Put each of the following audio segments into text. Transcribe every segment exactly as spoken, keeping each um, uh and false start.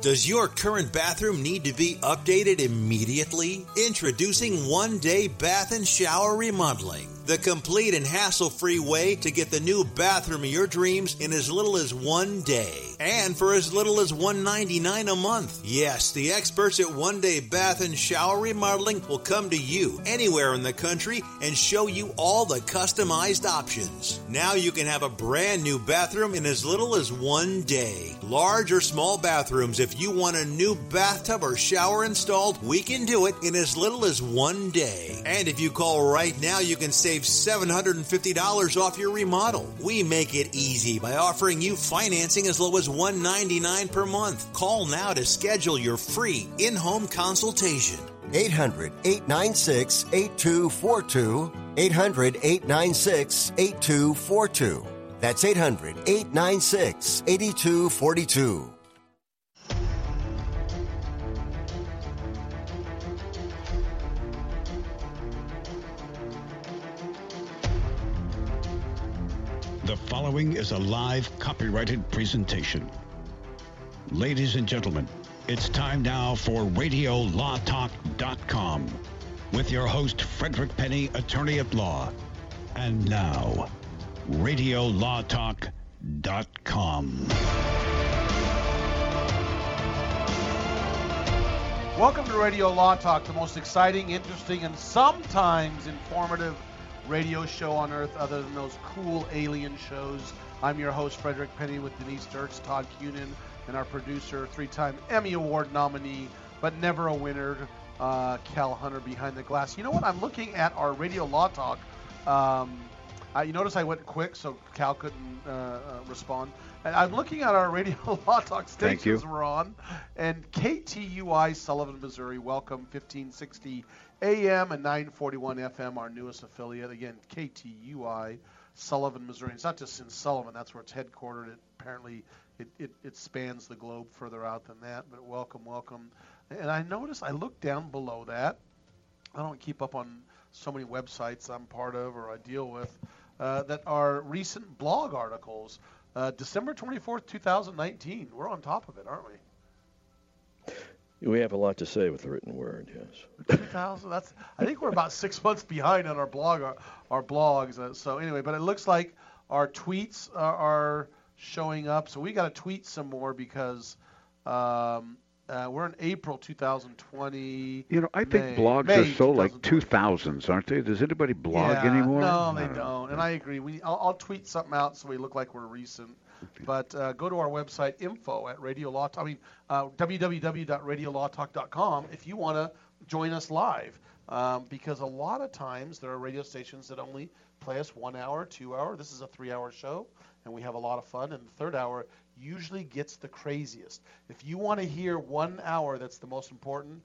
Does your current bathroom need to be updated immediately? Introducing One Day Bath and Shower Remodeling, the complete and hassle-free way to get the new bathroom of your dreams in as little as one day. And for as little as one hundred ninety-nine dollars a month. Yes, the experts at One Day Bath and Shower Remodeling will come to you anywhere in the country and show you all the customized options. Now you can have a brand new bathroom in as little as one day. Large or small bathrooms, if you want a new bathtub or shower installed, we can do it in as little as one day. And if you call right now, you can save seven hundred fifty dollars off your remodel. We make it easy by offering you financing as low as one hundred ninety-nine dollars per month. Call now to schedule your free in-home consultation. eight hundred, eight nine six, eight two four two. eight hundred, eight nine six, eight two four two. That's eight hundred, eight nine six, eight two four two. The following is a live copyrighted presentation. Ladies and gentlemen, it's time now for radio law talk dot com with your host, Frederick Penny, attorney at law. And now, radio law talk dot com. Welcome to Radio Law Talk, the most exciting, interesting, and sometimes informative radio show on earth other than those cool alien shows. I'm your host, Frederick Penny, with Denise Dirks, Todd Cunin, and our producer, three-time Emmy Award nominee, but never a winner, uh, Cal Hunter behind the glass. You know what? I'm looking at our Radio Law Talk. Um, I, you notice I went quick, so Cal couldn't uh, uh, respond. And I'm looking at our Radio Law Talk stations we're on. And K T U I, Sullivan, Missouri, welcome, fifteen sixty A M and nine forty-one F M, our newest affiliate. Again, K T U I, Sullivan, Missouri. It's not just in Sullivan. That's where it's headquartered. It, apparently, it, it, it spans the globe further out than that. But welcome, welcome. And I noticed, I looked down below that. I don't keep up on so many websites I'm part of or I deal with uh, that are recent blog articles. Uh, December twenty-fourth, twenty nineteen. We're on top of it, aren't we? We have a lot to say with the written word, yes. two thousand, that's, I think we're about six months behind on our blog, our, our blogs. Uh, so anyway, but it looks like our tweets are, are showing up. So we got to tweet some more because um, uh, we're in April twenty twenty. You know, I May, think blogs May are so like two thousands, aren't they? Does anybody blog yeah, anymore? No, they don't. don't. And I agree. We I'll, I'll tweet something out so we look like we're recent. But uh, go to our website, info at Radio Law Talk. I mean, uh, w w w dot radio law talk dot com if you want to join us live. Um, because a lot of times there are radio stations that only play us one hour, two hour. This is a three hour show, and we have a lot of fun. And the third hour usually gets the craziest. If you want to hear one hour that's the most important,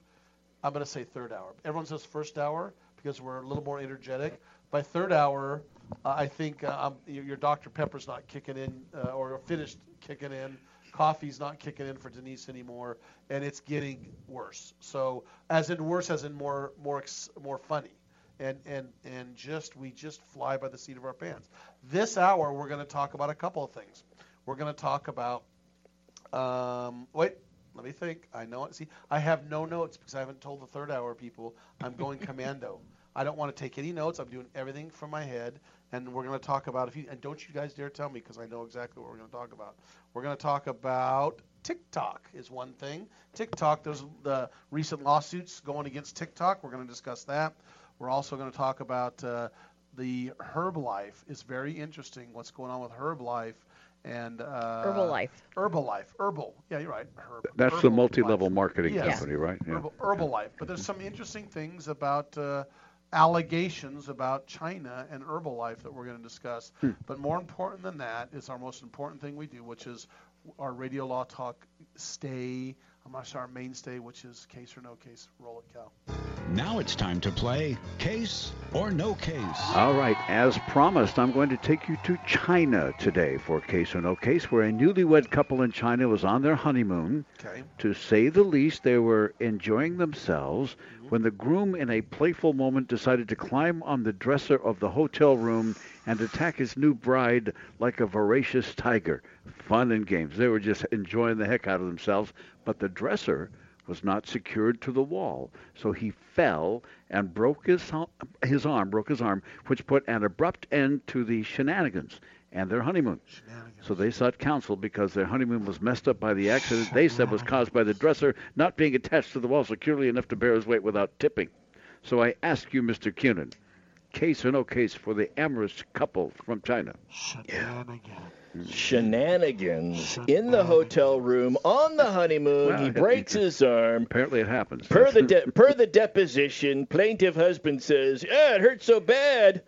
I'm going to say third hour. Everyone says first hour because we're a little more energetic. By third hour, Uh, I think uh, um, your Doctor Pepper's not kicking in uh, or finished kicking in. Coffee's not kicking in for Denise anymore, and it's getting worse. So as in worse, as in more more ex- more funny, and and and just we just fly by the seat of our pants. This hour we're going to talk about a couple of things. We're going to talk about um, wait. Let me think. I know it. See, I have no notes because I haven't told the third hour people I'm going commando. I don't want to take any notes. I'm doing everything from my head, and we're going to talk about if you and don't you guys dare tell me because I know exactly what we're going to talk about. We're going to talk about TikTok is one thing. TikTok, there's the recent lawsuits going against TikTok. We're going to discuss that. We're also going to talk about uh, the Herbalife. It's very interesting what's going on with Herbalife and uh, Herbalife. Herbalife. Herbal. Yeah, you're right. Herb, That's Herbalife. The multi-level marketing yes. company, right? Yeah. Herbal, Herbalife. But there's some interesting things about. Uh, Allegations about China and Herbalife that we're going to discuss. Hmm. But more important than that is our most important thing we do, which is our Radio Law Talk stay. I'm going to say our mainstay, which is Case or No Case. Roll it, Cal. Now it's time to play Case or No Case. All right. As promised, I'm going to take you to China today for Case or No Case, where a newlywed couple in China was on their honeymoon. Okay. To say the least, they were enjoying themselves mm-hmm. when the groom, in a playful moment, decided to climb on the dresser of the hotel room and attack his new bride like a voracious tiger. Fun and games. They were just enjoying the heck out of it. out of themselves, but the dresser was not secured to the wall, so he fell and broke his his arm, broke his arm, which put an abrupt end to the shenanigans and their honeymoon. So they sought counsel because their honeymoon was messed up by the accident they said was caused by the dresser not being attached to the wall securely enough to bear his weight without tipping. So I ask you, Mister Cunin, case or no case for the amorous couple from China? Shenanigans. Shenanigans in the hotel room on the honeymoon. Well, he breaks his arm. Apparently it happens. Per the de- per the deposition, plaintiff husband says, "Yeah, it hurts so bad.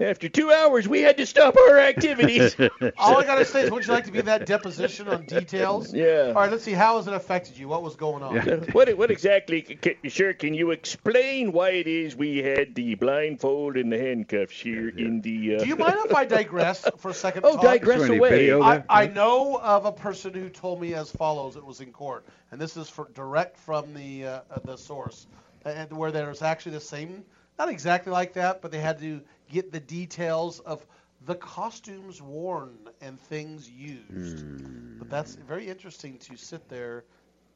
After two hours, we had to stop our activities." All I got to say is, would you like to be that deposition on details? Yeah. All right, let's see. How has it affected you? What was going on? Yeah. What What exactly, can, sir, can you explain why it is we had the blindfold and the handcuffs here yeah, yeah. in the... Uh... Do you mind if I digress for a second? Oh, talk? digress away. I, I know of a person who told me as follows. It was in court, and this is for, direct from the, uh, the source, uh, where there's actually the same... Not exactly like that, but they had to get the details of the costumes worn and things used. Mm. But that's very interesting to sit there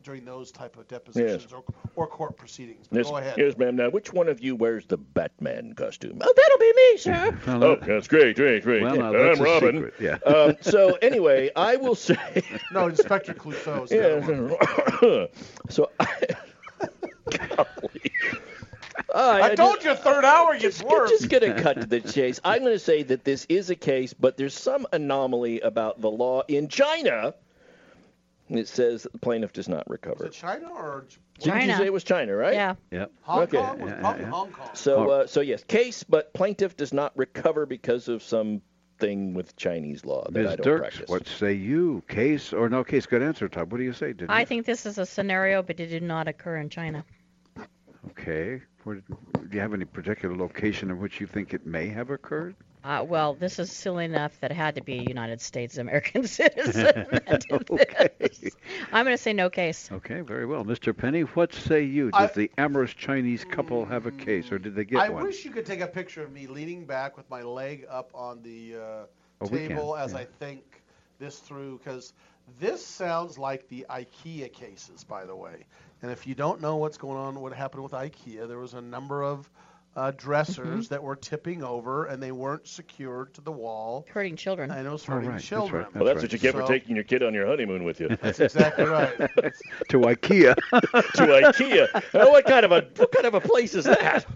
during those type of depositions yes. or, or court proceedings. Yes. Go ahead. Yes, ma'am. Now, which one of you wears the Batman costume? Oh, that'll be me, sir. Well, oh, that's great, great, great. Well, now, that's I'm Robin. Yeah. Um, so, anyway, I will say... No, Inspector Clouseau. Yeah. So, I... Golly. Right, I, I told just, you third hour gets worse. I'm just going to cut to the chase. I'm going to say that this is a case, but there's some anomaly about the law in China. It says that the plaintiff does not recover. Was it China or China? Didn't you say it was China, right? Yeah. Yep. Hong okay. Kong was probably yeah, yeah. Hong Kong. So, uh, so yes, case, but plaintiff does not recover because of some thing with Chinese law that Miz I don't Dirks, practice. What say you? Case or no case? Good answer, Tom. What do you say, Denise? I think this is a scenario, but it did not occur in China. Okay. Where, do you have any particular location in which you think it may have occurred? Uh, well, this is silly enough that it had to be a United States American citizen. Okay. I'm going to say no case. Okay, very well. Mister Penny, what say you? Does I, the amorous Chinese couple have a case, or did they get I one? I wish you could take a picture of me leaning back with my leg up on the uh, oh, table as yeah. I think this through, because this sounds like the IKEA cases, by the way. And if you don't know what's going on, what happened with IKEA, there was a number of uh, dressers mm-hmm. that were tipping over, and they weren't secured to the wall. Hurting children. I know it's hurting oh, right. children. That's right. That's well, that's right. what you get so, for taking your kid on your honeymoon with you. That's exactly right. To IKEA. To IKEA. Oh, what kind of a what kind of a place is that?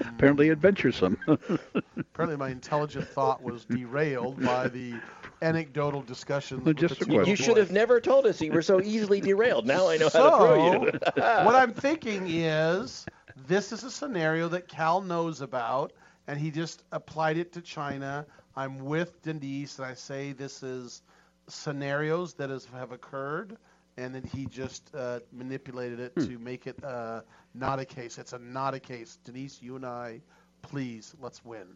Apparently adventuresome. Apparently my intelligent thought was derailed by the... anecdotal discussions. Well, just you you should have never told us you were so easily derailed. Now I know so, how to throw you. What I'm thinking is this is a scenario that Cal knows about, and he just applied it to China. I'm with Denise, and I say this is scenarios that is, have occurred, and then he just uh, manipulated it hmm. to make it uh, not a case. It's a not a case. Denise, you and I, please, let's win.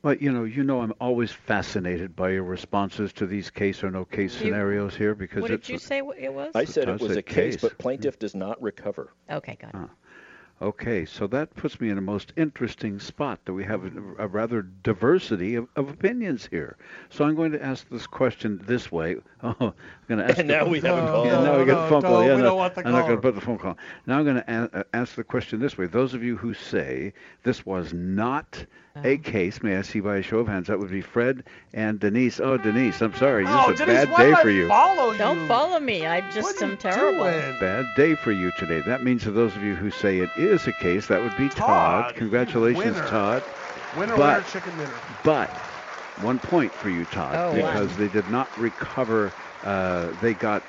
But, you know, you know I'm always fascinated by your responses to these case or no case you, scenarios here. Because what it's, did you say it was? I said it was a case, case, but plaintiff does not recover. Okay, got it. Ah. Okay, so that puts me in a most interesting spot that we have a, a rather diversity of, of opinions here. So I'm going to ask this question this way. Oh, I'm going to ask. And now the, we have a call. Yeah, now no, we got a phone no, call. No, yeah, we no, don't want the call. I'm not going to put the phone call. Now I'm going to a- ask the question this way. Those of you who say this was not oh. a case, may I see by a show of hands? That would be Fred and Denise. Oh, Denise, I'm sorry. It's oh, a Denise, bad day for you. Follow you. Don't follow me. I just am terrible. Doing? Bad day for you today. That means to those of you who say it is. is a case, that would be Todd. Todd. Congratulations, winner. Todd. Winner, but, winner, chicken dinner. But one point for you, Todd, oh, because wow. they did not recover. Uh, they got,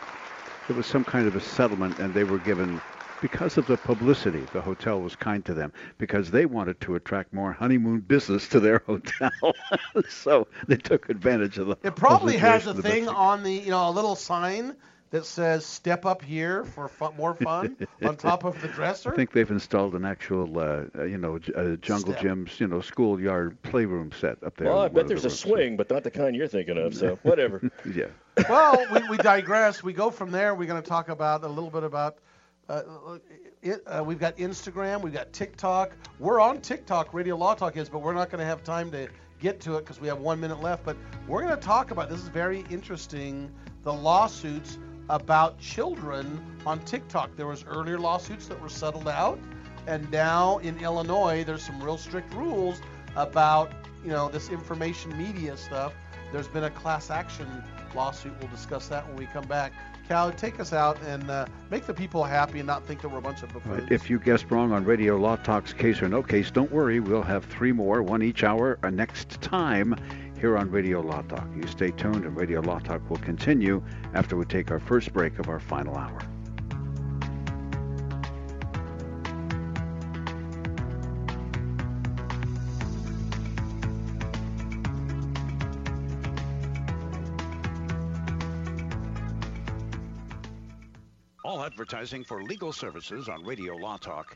it was some kind of a settlement, and they were given, because of the publicity, the hotel was kind to them, because they wanted to attract more honeymoon business to their hotel. So they took advantage of the It probably has a thing the on the, you know, a little sign that says step up here for fun, more fun on top of the dresser? I think they've installed an actual, uh, you know, j- uh, jungle step. gyms, you know, schoolyard playroom set up there. Well, I bet there's the a swing, but not the kind you're thinking of, so whatever. Yeah. Well, we, we digress. We go from there. We're going to talk about a little bit about, uh, it, uh, we've got Instagram, we've got TikTok. We're on TikTok, Radio Law Talk is, but we're not going to have time to get to it because we have one minute left. But we're going to talk about, this is very interesting, the lawsuits about children on TikTok. There was earlier lawsuits that were settled out, and now in Illinois, there's some real strict rules about, you know, this information media stuff. There's been a class action lawsuit. We'll discuss that when we come back. Cal, take us out and uh, make the people happy and not think that we're a bunch of buffoons. Right. If you guessed wrong on Radio Law Talk's Case or No Case, don't worry. We'll have three more, one each hour or next time here on Radio Law Talk. You stay tuned, and Radio Law Talk will continue after we take our first break of our final hour. Advertising for legal services on Radio Law Talk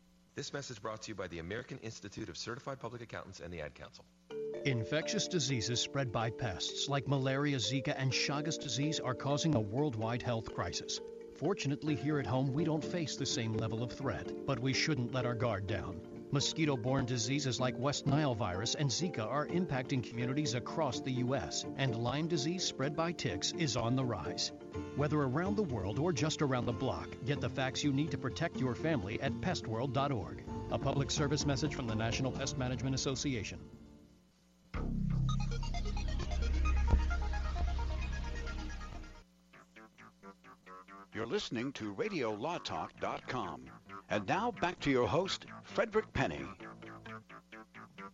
This message brought to you by the American Institute of Certified Public Accountants and the Ad Council. Infectious diseases spread by pests like malaria, Zika, and Chagas disease are causing a worldwide health crisis. Fortunately, here at home, we don't face the same level of threat, but we shouldn't let our guard down. Mosquito-borne diseases like West Nile virus and Zika are impacting communities across the U S, and Lyme disease spread by ticks is on the rise. Whether around the world or just around the block, get the facts you need to protect your family at pest world dot org. A public service message from the National Pest Management Association. You're listening to radio law talk dot com. And now, back to your host, Frederick Penny.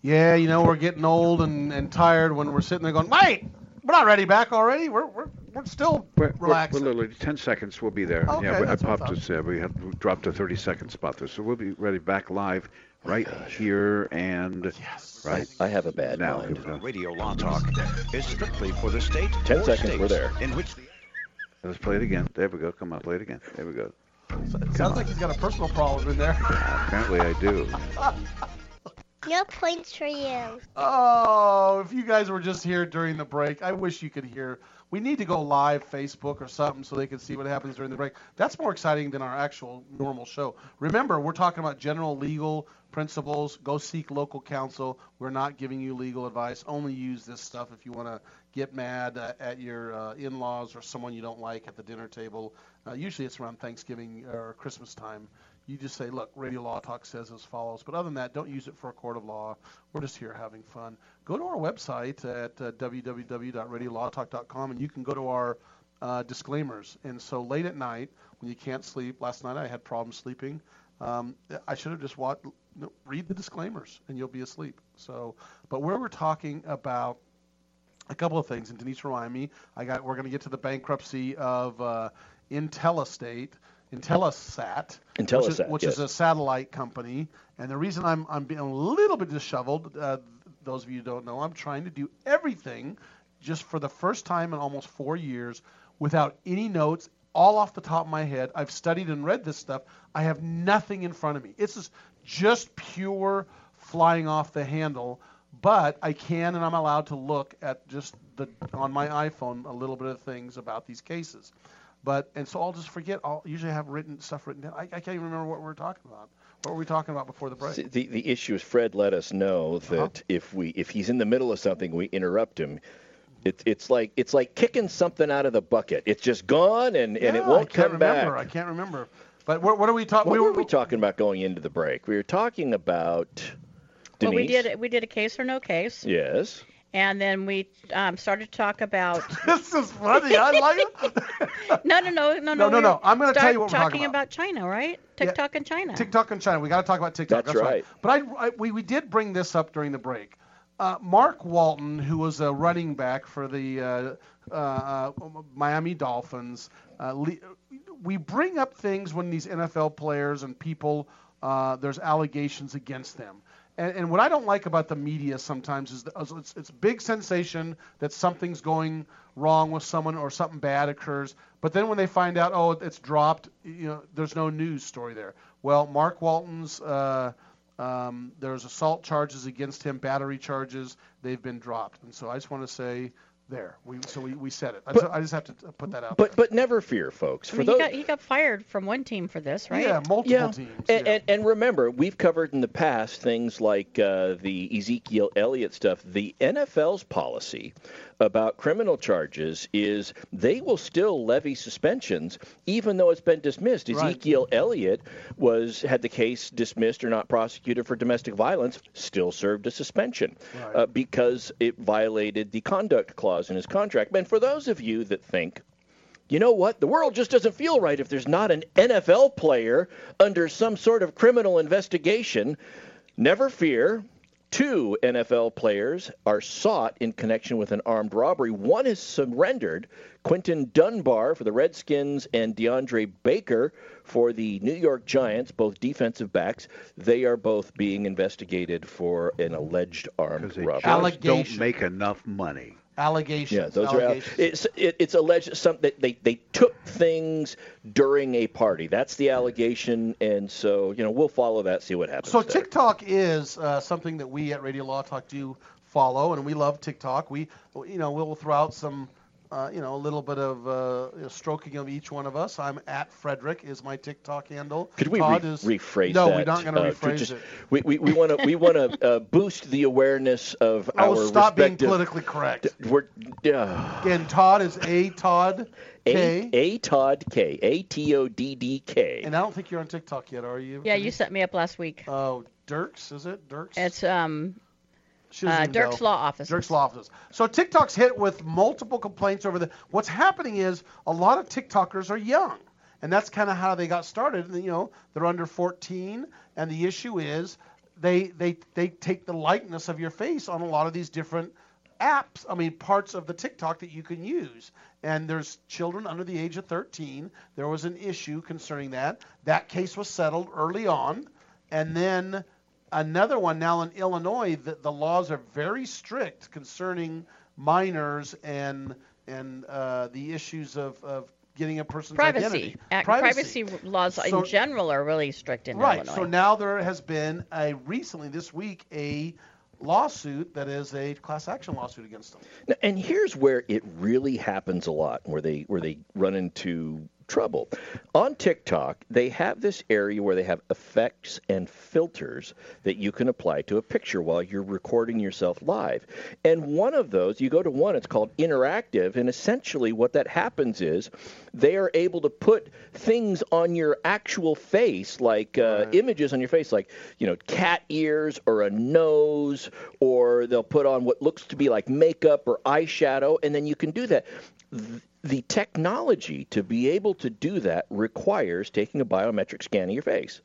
Yeah, you know, we're getting old and, and tired when we're sitting there going, wait, we're not ready back already. We're we're, we're still we're, relaxing. We're, we're literally ten seconds, we'll be there. Okay, yeah, I popped us, uh, we had dropped a thirty-second spot there, so we'll be ready back live right here and yes. right I have a bad now. Mind. Radio Law Talk is strictly for the state. Ten seconds, we're there. In which... Let's play it again. There we go. Come on, play it again. There we go. So it sounds like he's got a personal problem in there. Apparently I do. No points for you. Oh, if you guys were just here during the break, I wish you could hear. We need to go live Facebook or something so they can see what happens during the break. That's more exciting than our actual normal show. Remember, we're talking about general legal principles. Go seek local counsel. We're not giving you legal advice. Only use this stuff if you want to get mad uh, at your uh, in-laws or someone you don't like at the dinner table. Uh, usually it's around Thanksgiving or Christmas time. You just say, look, Radio Law Talk says as follows. But other than that, don't use it for a court of law. We're just here having fun. Go to our website at uh, w w w dot radio law talk dot com, and you can go to our uh, disclaimers. And so late at night, when you can't sleep, last night I had problems sleeping. Um, I should have just watched, no, read the disclaimers, and you'll be asleep. So, but where we're talking about a couple of things, and Denise reminded me, I got, we're going to get to the bankruptcy of uh, Intelsat. Intelsat, Intelsat, which, is, which yes. is a satellite company, and the reason I'm I'm being a little bit disheveled, uh, those of you who don't know, I'm trying to do everything just for the first time in almost four years without any notes, all off the top of my head. I've studied and read this stuff. I have nothing in front of me. This is just pure flying off the handle, but I can and I'm allowed to look at just the on my iPhone a little bit of things about these cases. But and so I'll just forget. I'll usually have written stuff written down. I, I can't even remember what we were talking about. What were we talking about before the break? The the issue is Fred let us know that uh-huh. if we if he's in the middle of something, we interrupt him. It's it's like it's like kicking something out of the bucket. It's just gone and, yeah, and it won't come remember. back. I can't remember. But what, what are we talking? What we were, were we talking about going into the break? We were talking about. Denise. Well, we did we did a case or no case. Yes. And then we um, started to talk about. This is funny. I like it. no, no, no, no, no, no, no, no. I'm going to tell you what we're talking about. Talking about China, right? TikTok yeah. and China. TikTok and China. We got to talk about TikTok. That's, That's right. right. But I, I, we we did bring this up during the break. Uh, Mark Walton, who was a running back for the uh, uh, Miami Dolphins, uh, le- we bring up things when these N F L players and people uh, there's allegations against them. And, and what I don't like about the media sometimes is the, it's, it's big sensation that something's going wrong with someone or something bad occurs. But then when they find out, oh, it's dropped, you know, there's no news story there. Well, Mark Walton's, uh, um, there's assault charges against him, battery charges. They've been dropped. And so I just want to say there. We, so we, we said it. But, I, just, I just have to put that out but, there. But never fear, folks. For I mean, those... he, got, he got fired from one team for this, right? Yeah, multiple yeah. teams. And, yeah. and, and remember, we've covered in the past things like uh, the Ezekiel Elliott stuff. The N F L's policy about criminal charges is they will still levy suspensions even though it's been dismissed. Right. Ezekiel Elliott was had the case dismissed or not prosecuted for domestic violence, still served a suspension right. uh, because it violated the conduct clause in his contract. And for those of you that think, you know what, the world just doesn't feel right if there's not an N F L player under some sort of criminal investigation, never fear. Two N F L players are sought in connection with an armed robbery. One has surrendered. Quinton Dunbar for the Redskins and DeAndre Baker for the New York Giants, both defensive backs. They are both being investigated for an alleged armed robbery. Because they don't make enough money. Allegations. Yeah, those allegations. Are it's it, it's alleged some that they, they took things during a party. That's the allegation, and so you know we'll follow that, see what happens. So there. TikTok is uh, something that we at Radio Law Talk do follow, and we love TikTok. We you know we'll throw out some uh, you know a little bit of uh, you know, stroking of each one of us. I'm at Frederick is my TikTok handle. Could we re- is, rephrase no, that? No, we're not going to uh, rephrase just, it. We we we want to we want to uh, boost the awareness of oh, our respective. Oh, stop being politically correct. We're, uh, and Todd is a Todd K. A, a Todd K. A T O D D K. And I don't think you're on TikTok yet, are you? Yeah, you set me up last week. Oh, Dirks, is it Dirks? It's um, uh, Dirks Law Office. Dirks Law Office. So TikTok's hit with multiple complaints over the. What's happening is a lot of TikTokers are young, and that's kind of how they got started. You know, they're under fourteen, and the issue is they they they take the likeness of your face on a lot of these different apps, I mean, parts of the TikTok that you can use. And there's children under the age of thirteen. There was an issue concerning that. That case was settled early on. And then Another one now in Illinois, the, the laws are very strict concerning minors and and uh, the issues of, of getting a person's privacy. Identity. Uh, privacy. Privacy laws so, in general are really strict in right, Illinois. Right. So now there has been a recently this week a lawsuit that is a class action lawsuit against them. Now, and here's where it really happens a lot, where they where they run into trouble. On TikTok, they have this area where they have effects and filters that you can apply to a picture while you're recording yourself live. And one of those, you go to one, it's called interactive, and essentially what that happens is they are able to put things on your actual face, like uh, right. images on your face, like, you know, cat ears or a nose, or they'll put on what looks to be like makeup or eyeshadow, and then you can do that. Th- The technology to be able to do that requires taking a biometric scan of your face.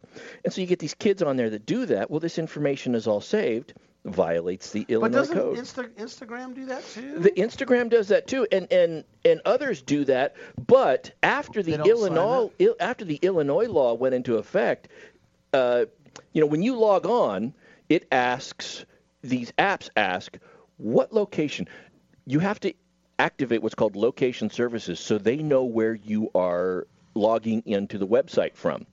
And so you get these kids on there that do that. Well, this information is all saved, violates the Illinois code. But doesn't Insta- Instagram do that too? The Instagram does that too, and and, and others do that. But after the Illinois il, after the Illinois law went into effect, uh, you know, when you log on, it asks, these apps ask, what location? You have to activate what's called location services so they know where you are logging into the website from.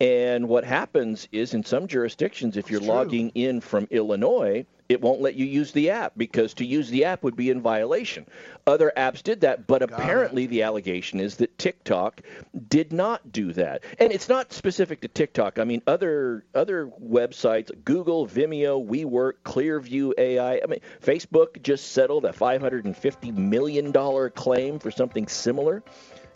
And what happens is in some jurisdictions, if you're logging in from Illinois, it won't let you use the app because to use the app would be in violation. Other apps did that, but apparently the allegation is that TikTok did not do that. And it's not specific to TikTok. I mean, other other websites, Google, Vimeo, WeWork, Clearview A I. I mean, Facebook just settled a five hundred fifty million dollars claim for something similar.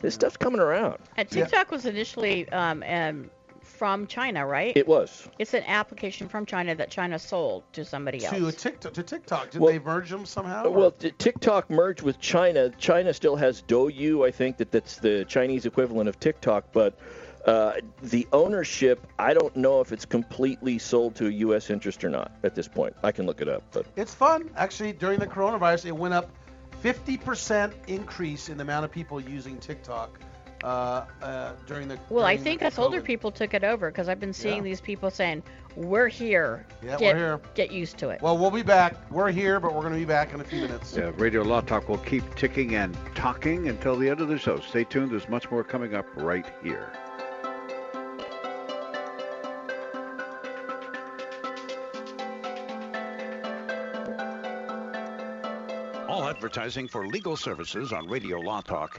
This stuff's coming around. And TikTok yeah. was initially um, um, from China, right? It was. It's an application from China that China sold to somebody to else. TikTok, to TikTok. Did well, they merge them somehow? Well, or? TikTok merged with China. China still has Douyu, I think, that that's the Chinese equivalent of TikTok. But uh, the ownership, I don't know if it's completely sold to a U S interest or not at this point. I can look it up. But it's fun. Actually, during the coronavirus, it went up. fifty percent increase in the amount of people using TikTok uh, uh, during the Well, during I think as older people took it over because I've been seeing yeah. these people saying, we're here. Yeah, get, we're here. Get used to it. Well, we'll be back. We're here, but we're going to be back in a few minutes. Yeah, Radio Law Talk will keep ticking and talking until the end of the show. Stay tuned. There's much more coming up right here. Advertising for legal services on Radio Law Talk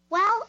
Well,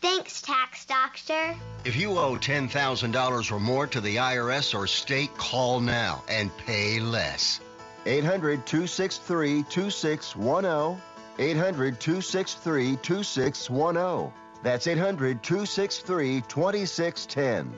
Thanks, Tax Doctor. If you owe ten thousand dollars or more to the I R S or state, call now and pay less. eight hundred two six three two six one zero, eight hundred two six three two six one zero. That's eight hundred two six three two six one zero.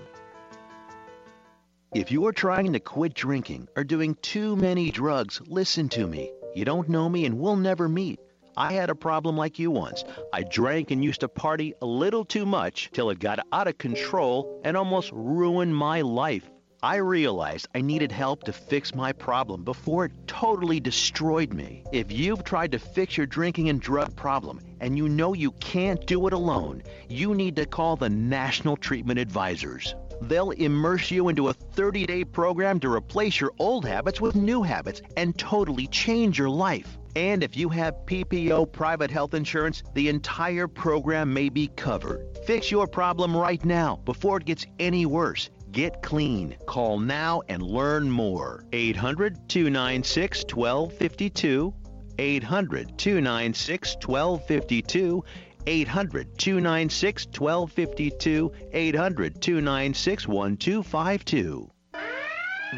If you are trying to quit drinking or doing too many drugs, listen to me. You don't know me and we'll never meet. I had a problem like you once. I drank and used to party a little too much till it got out of control and almost ruined my life. I realized I needed help to fix my problem before it totally destroyed me. If you've tried to fix your drinking and drug problem and you know you can't do it alone, you need to call the National Treatment Advisors. They'll immerse you into a thirty-day program to replace your old habits with new habits and totally change your life. And if you have P P O private health insurance, the entire program may be covered. Fix your problem right now before it gets any worse. Get clean. Call now and learn more. eight hundred two nine six one two five two, eight hundred two nine six one two five two, eight hundred, two nine six, one two five two, eight hundred, two nine six, one two five two.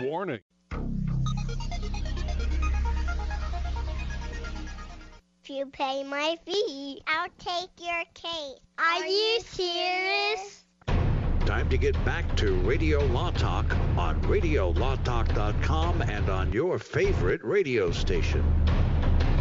Warning. If you pay my fee, I'll take your case. Are, Are you serious? Time to get back to Radio Law Talk on radio law talk dot com and on your favorite radio station.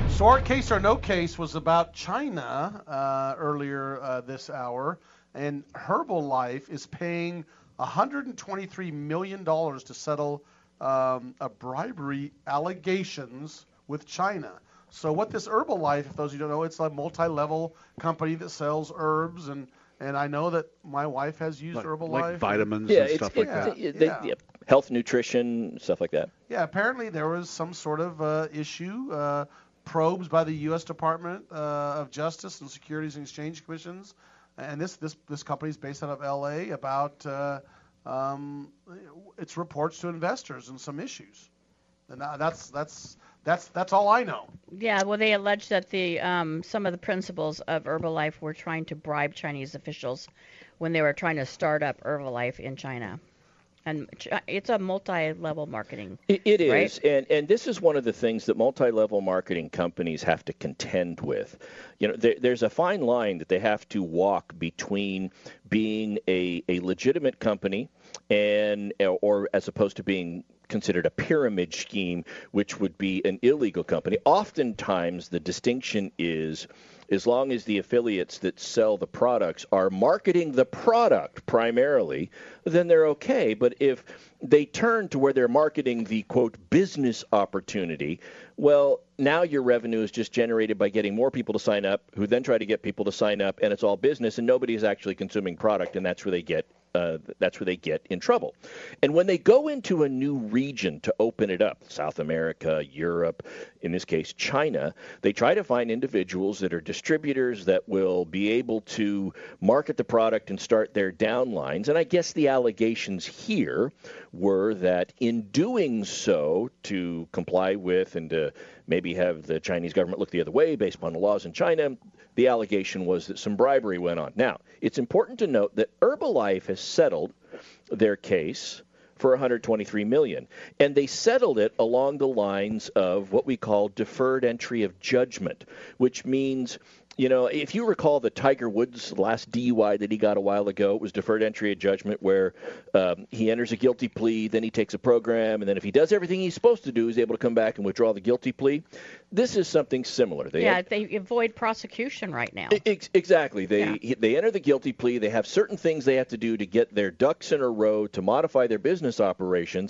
So our case or no case was about China uh, earlier uh, this hour, and Herbalife is paying one hundred twenty-three million dollars to settle um, a bribery allegations with China. So what this Herbalife, if those of you don't know, it's a multi-level company that sells herbs, and, and I know that my wife has used like, Herbalife. Like vitamins yeah, and stuff it, like yeah, that. They, they, yeah. Yeah, health, nutrition, stuff like that. Yeah, apparently there was some sort of uh, issue, uh, probes by the U S Department uh, of Justice and Securities and Exchange Commissions, and this this, this company is based out of L A about uh, um, its reports to investors and some issues. And that's that's... That's that's all I know. Yeah, well, they allege that the um, some of the principals of Herbalife were trying to bribe Chinese officials when they were trying to start up Herbalife in China. And it's a multi-level marketing. It, it right? is, and and this is one of the things that multi-level marketing companies have to contend with. You know, there, there's a fine line that they have to walk between being a, a legitimate company and or as opposed to being considered a pyramid scheme, which would be an illegal company. Oftentimes, the distinction is as long as the affiliates that sell the products are marketing the product primarily, then they're okay. But if they turn to where they're marketing the, quote, business opportunity, well, now your revenue is just generated by getting more people to sign up, who then try to get people to sign up, and it's all business, and nobody is actually consuming product, and that's where they get Uh, that's where they get in trouble. And when they go into a new region to open it up, South America, Europe, in this case, China, they try to find individuals that are distributors that will be able to market the product and start their downlines. And I guess the allegations here were that in doing so, to comply with and to maybe have the Chinese government look the other way based upon the laws in China, the allegation was that some bribery went on. Now, it's important to note that Herbalife has settled their case for one hundred twenty-three million dollars, and they settled it along the lines of what we call deferred entry of judgment, which means, you know, if you recall the Tiger Woods last D U I that he got a while ago, it was deferred entry of judgment where um, he enters a guilty plea, then he takes a program, and then if he does everything he's supposed to do, he's able to come back and withdraw the guilty plea. This is something similar. They yeah, have, they avoid prosecution right now. Ex- exactly. They yeah. they enter the guilty plea. They have certain things they have to do to get their ducks in a row to modify their business operations.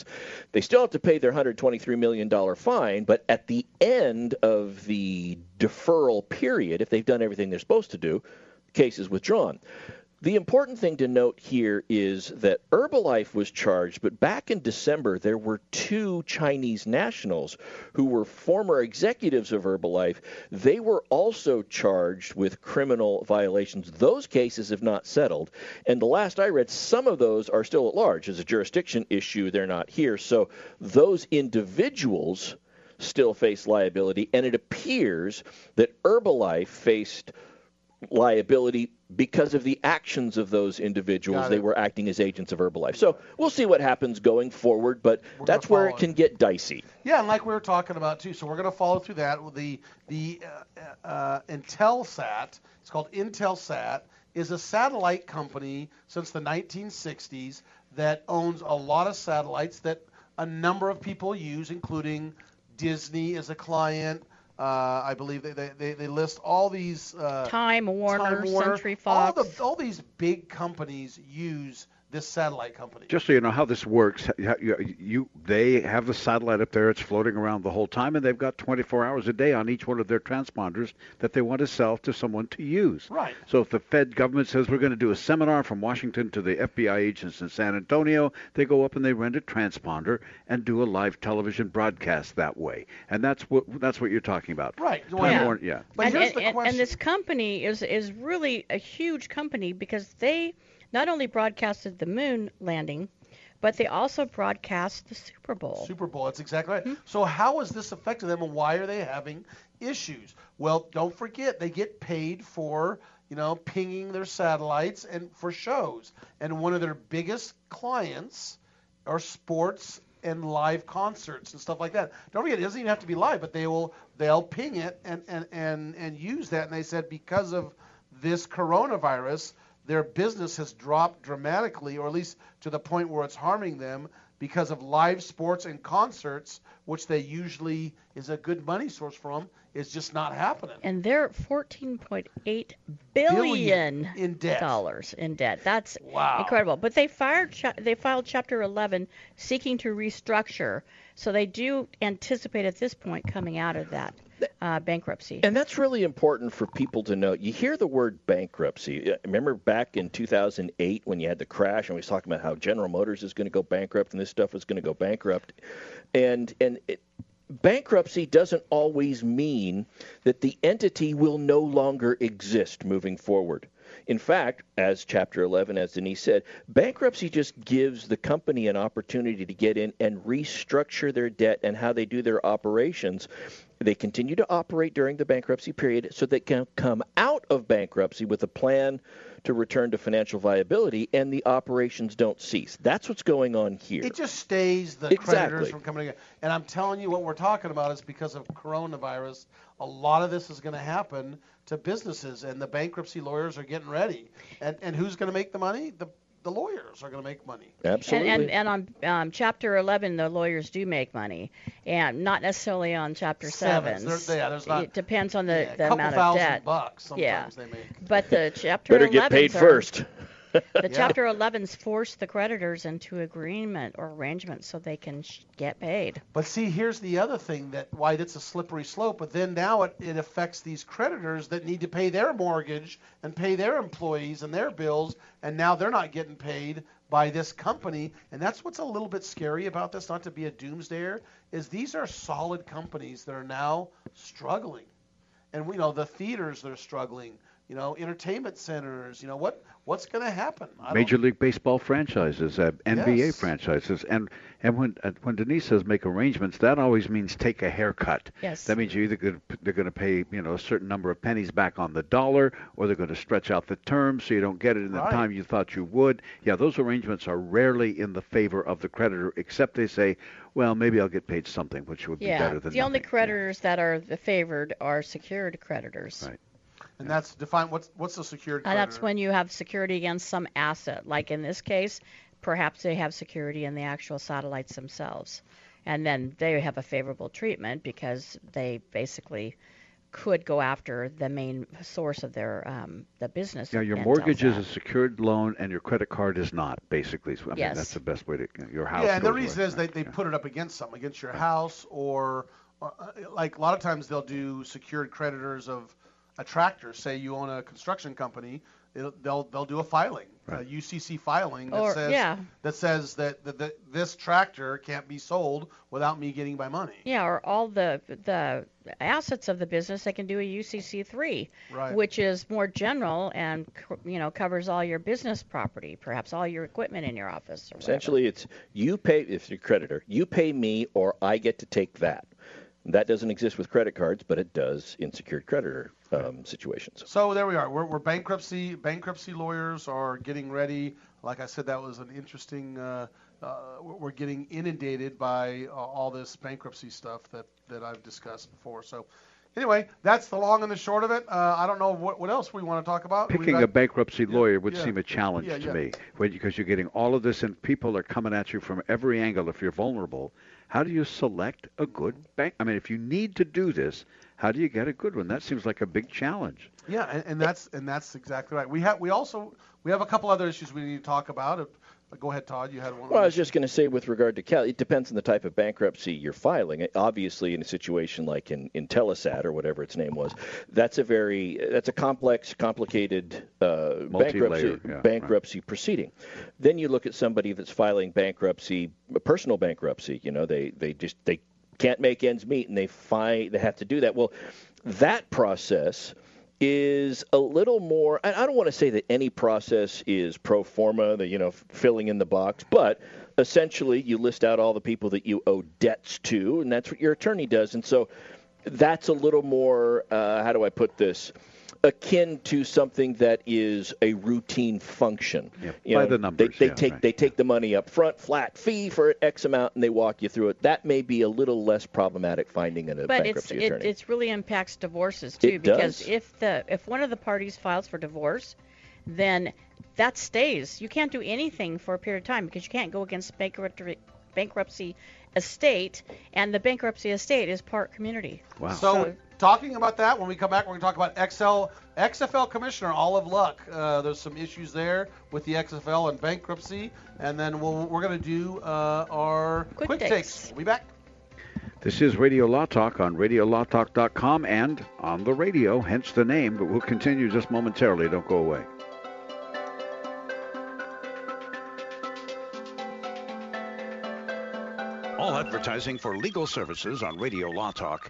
They still have to pay their one hundred twenty-three million dollars fine, but at the end of the deferral period, if they've done everything they're supposed to do, the case is withdrawn. The important thing to note here is that Herbalife was charged, but back in December, there were two Chinese nationals who were former executives of Herbalife. They were also charged with criminal violations. Those cases have not settled. And the last I read, some of those are still at large. As a jurisdiction issue, they're not here. So those individuals still face liability, and it appears that Herbalife faced liability because of the actions of those individuals. They were acting as agents of Herbalife. So we'll see what happens going forward, but we're that's where it can get dicey. Yeah, and like we were talking about, too, so we're going to follow through that. The, the uh, uh, Intelsat, it's called Intelsat, is a satellite company since the nineteen sixties that owns a lot of satellites that a number of people use, including Disney as a client. Uh, I believe they, they, they list all these uh, Time Warner, Time Warner, Century Fox. All, the, all these big companies use this satellite company. Just so you know how this works, you, you they have the satellite up there. It's floating around the whole time, and they've got twenty-four hours a day on each one of their transponders that they want to sell to someone to use. Right. So if the Fed government says we're going to do a seminar from Washington to the F B I agents in San Antonio, they go up and they rent a transponder and do a live television broadcast that way. And that's what that's what you're talking about. Right. Well, yeah. More, yeah. But and, here's and, the question. And this company is is really a huge company because they not only broadcasted the moon landing, but they also broadcast the Super Bowl. Super Bowl, that's exactly right. Mm-hmm. So how has this affected them, and why are they having issues? Well, don't forget, they get paid for you know, pinging their satellites and for shows. And one of their biggest clients are sports and live concerts and stuff like that. Don't forget, it doesn't even have to be live, but they will they'll ping it and and and, and use that. And they said because of this coronavirus, their business has dropped dramatically, or at least to the point where it's harming them because of live sports and concerts, which they usually is a good money source from, is just not happening. And they're fourteen point eight billion dollars in debt. Dollars in debt. That's wow. Incredible. But they fired. They filed Chapter eleven, seeking to restructure. So they do anticipate at this point coming out of that. Uh, bankruptcy. And that's really important for people to know. You hear the word bankruptcy. Remember back in two thousand eight when you had the crash and we was talking about how General Motors is going to go bankrupt and this stuff is going to go bankrupt. And and it, bankruptcy doesn't always mean that the entity will no longer exist moving forward. In fact, as Chapter eleven, as Denise said, bankruptcy just gives the company an opportunity to get in and restructure their debt and how they do their operations. They continue to operate during the bankruptcy period so they can come out of bankruptcy with a plan to return to financial viability, and the operations don't cease. That's what's going on here. It just stays the exactly. creditors from coming in. And I'm telling you what we're talking about is because of coronavirus, a lot of this is going to happen to businesses, and the bankruptcy lawyers are getting ready. And and who's going to make the money? The the lawyers are going to make money. Absolutely. And and, and on um, Chapter eleven, the lawyers do make money, and not necessarily on Chapter seven. There, yeah, there's not, it depends on the, yeah, the amount of debt. A couple thousand bucks sometimes yeah. they make. But the Chapter eleven. Better get paid are, first. The yeah. Chapter elevens force the creditors into agreement or arrangement so they can sh- get paid. But see, here's the other thing that why that's a slippery slope. But then now it, it affects these creditors that need to pay their mortgage and pay their employees and their bills, and now they're not getting paid by this company. And that's what's a little bit scary about this, not to be a doomsdayer, is these are solid companies that are now struggling. And we know the theaters that are struggling. You know, entertainment centers, you know, what what's going to happen? I Major don't... League Baseball franchises, uh, N B A yes. franchises. And and when uh, when Denise says make arrangements, that always means take a haircut. Yes. That means you're either gonna, they're going to pay, you know, a certain number of pennies back on the dollar, or they're going to stretch out the term so you don't get it in the right. time you thought you would. Yeah, those arrangements are rarely in the favor of the creditor, except they say, well, maybe I'll get paid something, which would yeah. be better than nothing. The only creditors yeah. that are favored are secured creditors. Right. And that's defined. What's what's a secured creditor? Uh, that's when you have security against some asset. Like in this case, perhaps they have security in the actual satellites themselves, and then they have a favorable treatment because they basically could go after the main source of their um, the business. Yeah, your mortgage is a secured loan, and your credit card is not. Basically, I mean, yes. that's the best way to your house. Yeah, and the reason is they they yeah. put it up against something, against your house, or uh, like a lot of times they'll do secured creditors of. A tractor, say you own a construction company, it'll, they'll they'll do a filing, right. a U C C filing that or, says yeah. that says that, that, that this tractor can't be sold without me getting my money. Yeah, or all the the assets of the business, they can do a U C C three, right. which is more general and you know covers all your business property, perhaps all your equipment in your office. Or Essentially, whatever. It's you pay if you're a creditor, you pay me, or I get to take that. That doesn't exist with credit cards, but it does in secured creditor um, situations. So there we are. We're, we're bankruptcy. Bankruptcy lawyers are getting ready. Like I said, that was an interesting. Uh, uh, we're getting inundated by uh, all this bankruptcy stuff that, that I've discussed before. So anyway, that's the long and the short of it. Uh, I don't know what, what else we want to talk about. Picking got, a bankruptcy yeah, lawyer would yeah, seem a challenge yeah, to yeah. me because you're getting all of this, and people are coming at you from every angle if you're vulnerable. How do you select a good bank? I mean, if you need to do this, how do you get a good one? That seems like a big challenge. Yeah, and, and that's and that's exactly right. We have we also we have a couple other issues we need to talk about. Go ahead, Todd. You had one. Well, I was just going to say with regard to Cal, it depends on the type of bankruptcy you're filing. Obviously, in a situation like in Intelsat or whatever its name was, that's a very that's a complex, complicated uh, bankruptcy yeah, bankruptcy right. proceeding. Then you look at somebody that's filing bankruptcy, personal bankruptcy. You know, they they just they can't make ends meet and they find they have to do that. Well, that process. Is a little more, I don't want to say that any process is pro forma, the, you know, filling in the box, but essentially you list out all the people that you owe debts to, and that's what your attorney does. And so that's a little more, uh, how do I put this, akin to something that is a routine function. Yep. You By know, the numbers. They, they yeah, take right. they take the money up front, flat fee for X amount, and they walk you through it. That may be a little less problematic finding in a but bankruptcy it's, attorney. But it, it really impacts divorces, too, it because does. if the if one of the parties files for divorce, then that stays. You can't do anything for a period of time because you can't go against bankruptcy bankruptcy estate, and the bankruptcy estate is part community. Wow. So, so talking about that, when we come back, we're going to talk about X L, X F L Commissioner Oliver Luck. Uh, there's some issues there with the X F L and bankruptcy. And then we'll, we're going to do uh, our quick, quick takes. takes. We'll be back. This is Radio Law Talk on radio law talk dot com and on the radio, hence the name. But we'll continue just momentarily. Don't go away. All advertising for legal services on Radio Law Talk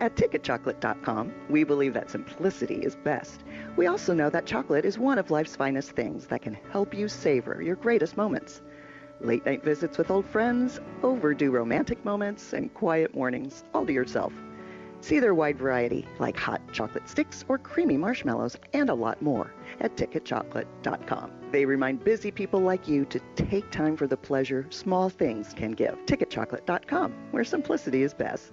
At ticket chocolate dot com, we believe that simplicity is best. We also know that chocolate is one of life's finest things that can help you savor your greatest moments. Late night visits with old friends, overdue romantic moments, and quiet mornings all to yourself. See their wide variety, like hot chocolate sticks or creamy marshmallows, and a lot more at ticket chocolate dot com. They remind busy people like you to take time for the pleasure small things can give. ticket chocolate dot com, where simplicity is best.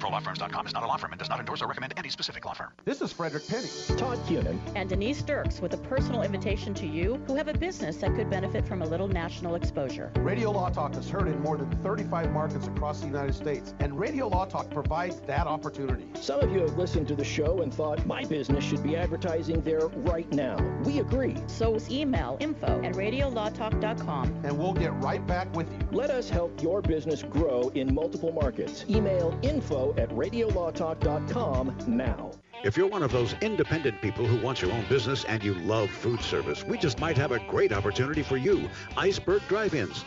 pro law firms dot com is not a law firm and does not endorse or recommend any specific law firm. This is Frederick Penny, Todd Cunin, and Denise Dirks with a personal invitation to you who have a business that could benefit from a little national exposure. Radio Law Talk is heard in more than thirty-five markets across the United States, and Radio Law Talk provides that opportunity. Some of you have listened to the show and thought, my business should be advertising there right now. We agree. So email info at radio law talk dot com. And we'll get right back with you. Let us help your business grow in multiple markets. Email info at radio law talk dot com now. If you're one of those independent people who wants your own business and you love food service, we just might have a great opportunity for you. Iceberg Drive-Ins.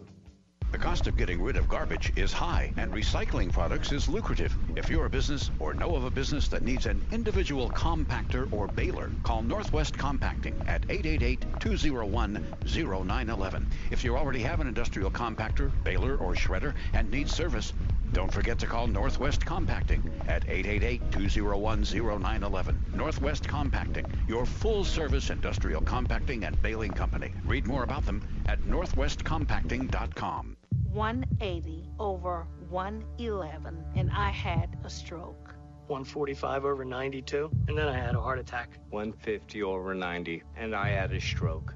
The cost of getting rid of garbage is high, and recycling products is lucrative. If you're a business or know of a business that needs an individual compactor or baler, call Northwest Compacting at eight eight eight, two oh one, oh nine one one. If you already have an industrial compactor, baler, or shredder and need service, don't forget to call Northwest Compacting at eight eight eight, two oh one, oh nine one one. Northwest Compacting, your full-service industrial compacting and baling company. Read more about them at northwest compacting dot com. one eighty over one eleven, and I had a stroke. one forty-five over ninety-two, and then I had a heart attack. one fifty over ninety, and I had a stroke.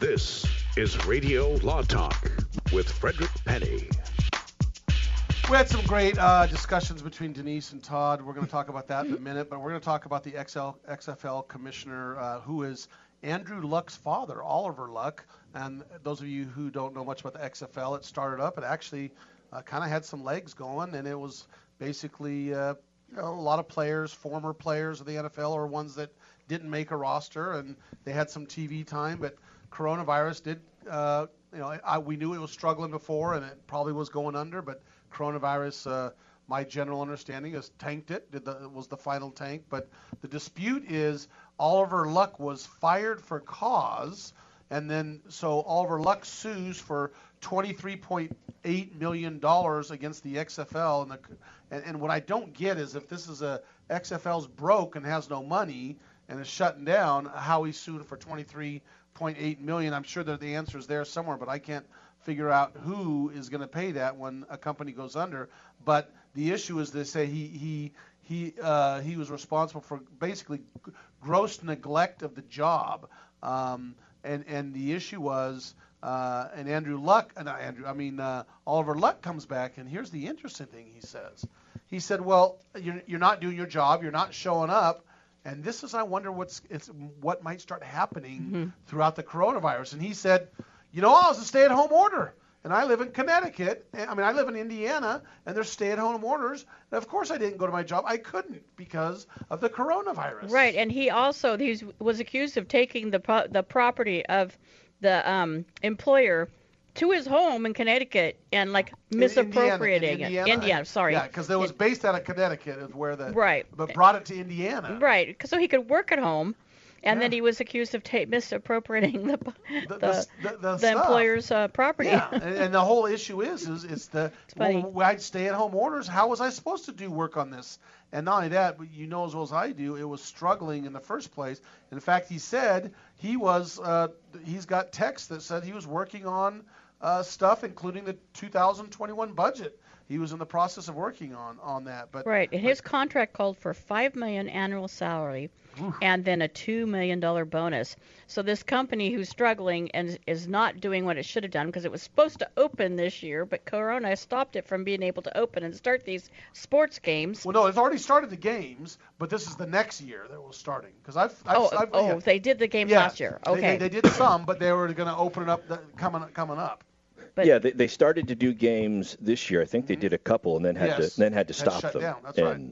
This is Radio Law Talk with Frederick Penny. We had some great uh, discussions between Denise and Todd. We're going to talk about that in a minute, but we're going to talk about the X F L commissioner, uh, who is Andrew Luck's father, Oliver Luck. And those of you who don't know much about the X F L, it started up. It actually uh, kind of had some legs going, and it was basically uh, you know, a lot of players, former players of the N F L, or ones that didn't make a roster, and they had some T V time, but coronavirus did, uh, you know, I, we knew it was struggling before, and it probably was going under, but coronavirus, uh, my general understanding is tanked it, did the, was the final tank. But the dispute is Oliver Luck was fired for cause, and then so Oliver Luck sues for twenty-three point eight million dollars against the X F L. And, the, and, and what I don't get is if this is a X F L's broke and has no money and is shutting down, how he sued for twenty-three point eight million dollars. I'm sure that the answer is there somewhere, but I can't figure out who is going to pay that when a company goes under. But the issue is they say he he he uh, he was responsible for basically g- gross neglect of the job, um, and and the issue was uh, and Andrew Luck and uh, Andrew I mean uh, Oliver Luck comes back, and here's the interesting thing he says. He said, well, you're you're not doing your job, you're not showing up. And this is, I wonder what's it's what might start happening mm-hmm. throughout the coronavirus. And he said, you know, I was a stay-at-home order, and I live in Connecticut. I mean, I live in Indiana, and there's stay-at-home orders. And, of course, I didn't go to my job. I couldn't because of the coronavirus. Right, and he also he was accused of taking the pro- the property of the um, employer to his home in Connecticut and, like, misappropriating in Indiana, in Indiana. it. Indiana, sorry. Yeah, because it was based out of Connecticut is where the right. – but brought it to Indiana. Right, so he could work at home. And yeah. then he was accused of ta- misappropriating the the, the, the, the, the employer's uh, property. Yeah, and, and the whole issue is, is it's the it's well, I'd stay-at-home orders. How was I supposed to do work on this? And not only that, but you know as well as I do, it was struggling in the first place. In fact, he said he was uh, he's got texts that said he was working on uh, stuff, including the two thousand twenty-one budget. He was in the process of working on, on that. But right, and his but, contract called for five million dollars annual salary and then a two million dollars bonus. So this company who's struggling and is not doing what it should have done because it was supposed to open this year, but Corona stopped it from being able to open and start these sports games. Well, no, it's already started the games, but this is the next year that was starting. Cause I've, I've, oh, I've, oh yeah. They did the games yeah, last year. Okay, They, they did some, but they were going to open it up the, coming, coming up. But yeah, they, they started to do games this year. I think they did a couple and then had yes, to then had to stop had shut them. Down. That's and,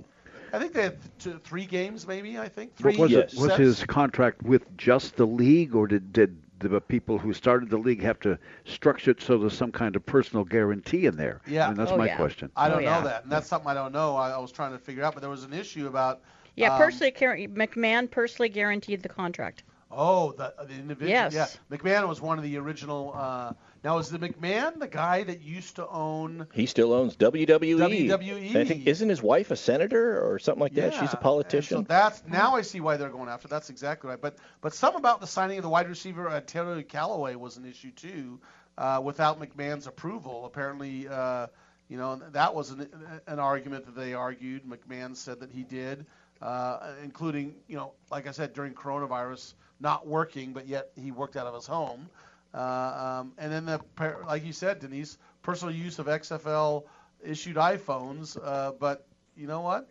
right. I think they had two, three games, maybe, I think. Three was yes. it, was his contract with just the league, or did, did the people who started the league have to structure it so there's some kind of personal guarantee in there? Yeah. I mean, that's oh, my yeah. question. I don't oh, know yeah. that, and that's something I don't know. I, I was trying to figure out, but there was an issue about... Yeah, um, personally, McMahon personally guaranteed the contract. Oh, the, the individual. Yes. Yeah. McMahon was one of the original... Uh, Now, is the McMahon the guy that used to own... He still owns W W E. W W E. And I think, isn't his wife a senator or something like yeah. that? She's a politician. And so that's now I see why they're going after. That's exactly right. But but some about the signing of the wide receiver uh, Terry Callaway was an issue, too, uh, without McMahon's approval. Apparently, uh, you know, that was an, an argument that they argued. McMahon said that he did, uh, including, you know, like I said, during coronavirus, not working, but yet he worked out of his home. Uh, um, and then, the, like you said, Denise, personal use of X F L-issued iPhones. Uh, but you know what?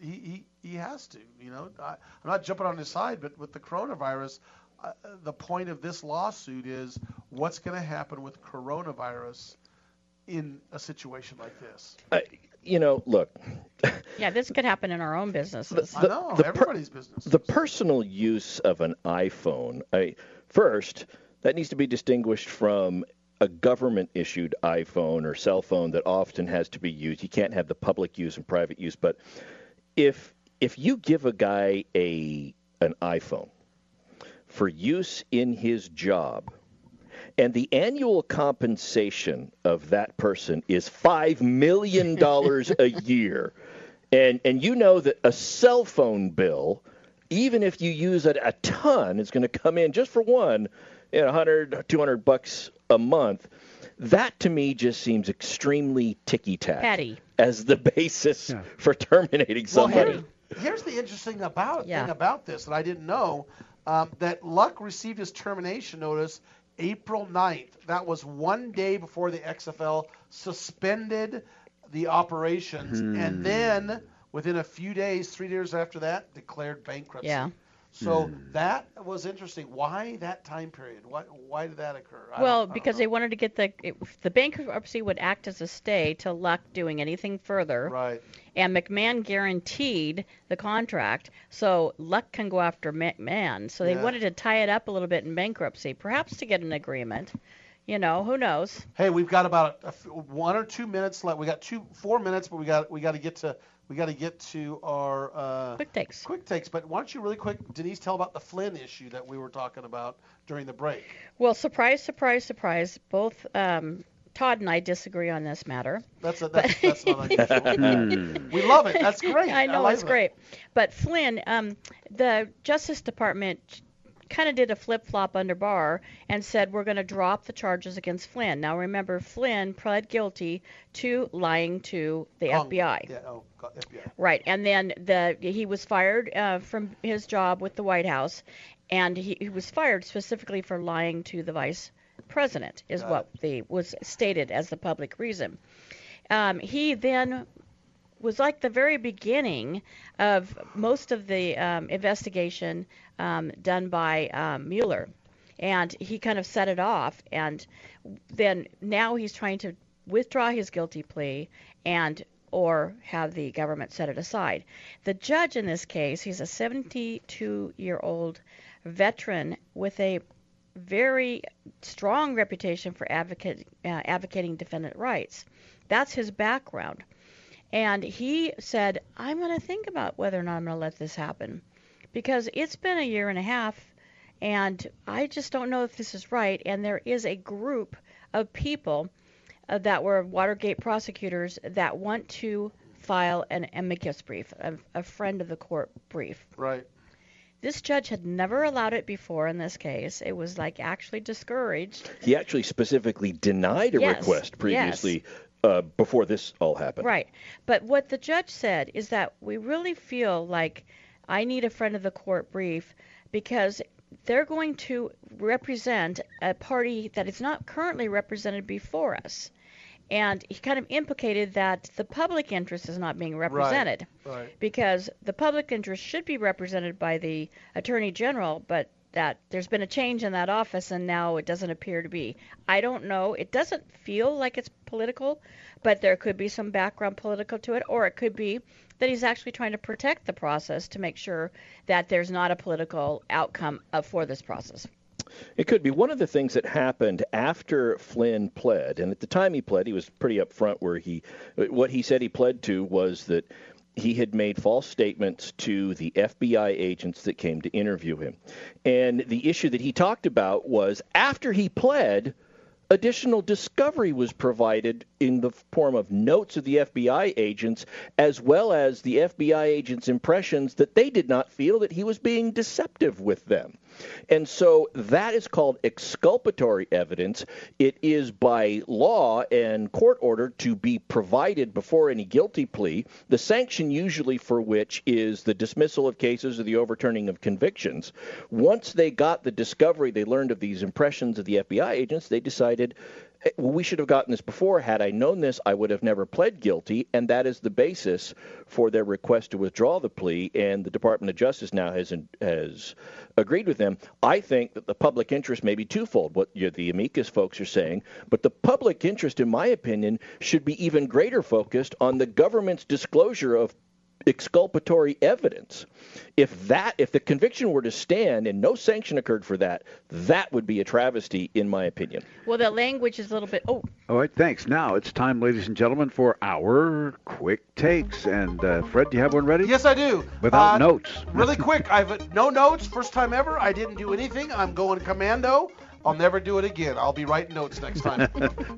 He he, he has to. You know, I, I'm not jumping on his side, but with the coronavirus, uh, the point of this lawsuit is what's going to happen with coronavirus in a situation like this. I, you know, look. Yeah, this could happen in our own businesses. The, the, I know, the everybody's per- business. The personal use of an iPhone. I first. That needs to be distinguished from a government-issued iPhone or cell phone that often has to be used. You can't have the public use and private use. But if if you give a guy a an iPhone for use in his job and the annual compensation of that person is five million dollars a year. And and you know that a cell phone bill, even if you use it a ton, is going to come in just for one, you know, one hundred, two hundred bucks a month. That to me just seems extremely ticky-tack Patty. as the basis yeah. for terminating somebody. Well, here, here's the interesting about yeah. thing about this that I didn't know, um, that Luck received his termination notice April ninth. That was one day before the X F L suspended the operations, hmm. and then within a few days, three years after that, declared bankruptcy. Yeah. So hmm. that was interesting. Why that time period? Why why did that occur? I well, because they wanted to get the it, the bankruptcy would act as a stay to Luck doing anything further. Right. And McMahon guaranteed the contract, so Luck can go after McMahon. So they yeah. wanted to tie it up a little bit in bankruptcy, perhaps to get an agreement. You know, who knows? Hey, we've got about a, a, one or two minutes left. We got two, four minutes, but we got we got to get to we got to get to our uh, quick takes. Quick takes. But why don't you really quick, Denise, tell about the Flynn issue that we were talking about during the break? Well, surprise, surprise, surprise. Both um, Todd and I disagree on this matter. That's a, that's, that's not unusual. We love it. That's great. I know I like it's that. great. But Flynn, um, the Justice Department kind of did a flip-flop under Barr and said we're going to drop the charges against Flynn. Now remember, Flynn pled guilty to lying to the um, F B I. Yeah, oh, F B I. Right, and then the he was fired uh, from his job with the White House, and he, he was fired specifically for lying to the vice president, is Got what it. the was stated as the public reason. Um, he then was like the very beginning of most of the um, investigation um, done by um, Mueller. And he kind of set it off. And then now he's trying to withdraw his guilty plea and or have the government set it aside. The judge in this case, he's a seventy-two-year-old veteran with a very strong reputation for advocate, uh, advocating defendant rights. That's his background. And he said, I'm going to think about whether or not I'm going to let this happen, because it's been a year and a half, and I just don't know if this is right. And there is a group of people uh, that were Watergate prosecutors that want to file an amicus brief, a, a friend of the court brief. Right. This judge had never allowed it before in this case. It was like actually discouraged. He actually specifically denied a yes, request previously. Yes. Uh, before this all happened. Right. But what the judge said is that we really feel like I need a friend of the court brief because they're going to represent a party that is not currently represented before us. And he kind of implicated that the public interest is not being represented. Right. Right. Because the public interest should be represented by the attorney general, but that there's been a change in that office, and now it doesn't appear to be. I don't know. It doesn't feel like it's political, but there could be some background political to it, or it could be that he's actually trying to protect the process to make sure that there's not a political outcome for this process. It could be. One of the things that happened after Flynn pled, and at the time he pled, he was pretty upfront where he, what he said he pled to was that he had made false statements to the F B I agents that came to interview him. And the issue that he talked about was after he pled, additional discovery was provided in the form of notes of the F B I agents, as well as the F B I agents' impressions that they did not feel that he was being deceptive with them. And so that is called exculpatory evidence. It is by law and court order to be provided before any guilty plea, the sanction usually for which is the dismissal of cases or the overturning of convictions. Once they got the discovery, they learned of these impressions of the F B I agents, they decided, well, we should have gotten this before. Had I known this, I would have never pled guilty, and that is the basis for their request to withdraw the plea, and the Department of Justice now has has agreed with them. I think that the public interest may be twofold, what you know, the amicus folks are saying, but the public interest, in my opinion, should be even greater focused on the government's disclosure of exculpatory evidence. If that, if the conviction were to stand and no sanction occurred for that, that would be a travesty, in my opinion. Well, the language is a little bit. Oh. All right, thanks. Now it's time, ladies and gentlemen, for our quick takes. And uh, Fred, do you have one ready? Yes, I do. Without uh, notes. Really quick. I've no notes. First time ever. I didn't do anything. I'm going commando. I'll never do it again. I'll be writing notes next time.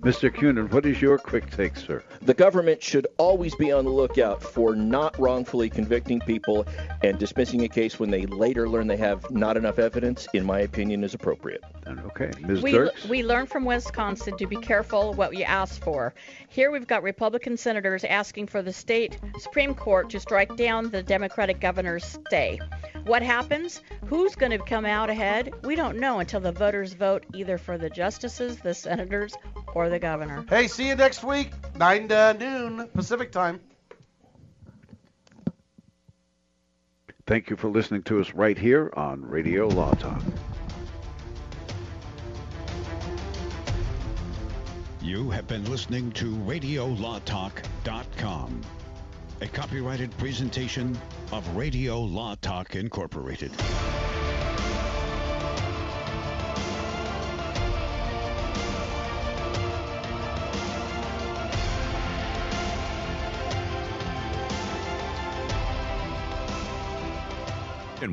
Mister Cunin, what is your quick take, sir? The government should always be on the lookout for not wrongfully convicting people, and dismissing a case when they later learn they have not enough evidence, in my opinion, is appropriate. Okay. Miz We, Dirks? We learned from Wisconsin to be careful what you ask for. Here we've got Republican senators asking for the state Supreme Court to strike down the Democratic governor's stay. What happens? Who's going to come out ahead? We don't know until the voters vote either for the justices, the senators, or the governor. Hey, see you next week, nine to noon Pacific time. Thank you for listening to us right here on Radio Law Talk. You have been listening to radio law talk dot com, a copyrighted presentation of Radio Law Talk Incorporated. And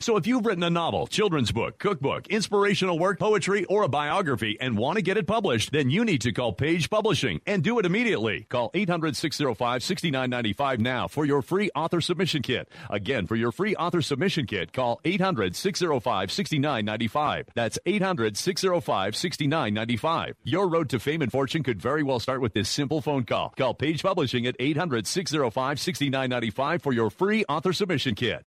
So if you've written a novel, children's book, cookbook, inspirational work, poetry, or a biography and want to get it published, then you need to call Page Publishing and do it immediately. Call eight hundred, six oh five, six nine nine five now for your free author submission kit. Again, for your free author submission kit, call eight hundred, six oh five, six nine nine five. That's eight hundred, six oh five, six nine nine five. Your road to fame and fortune could very well start with this simple phone call. Call Page Publishing at eight hundred, six oh five, six nine nine five for your free author submission kit.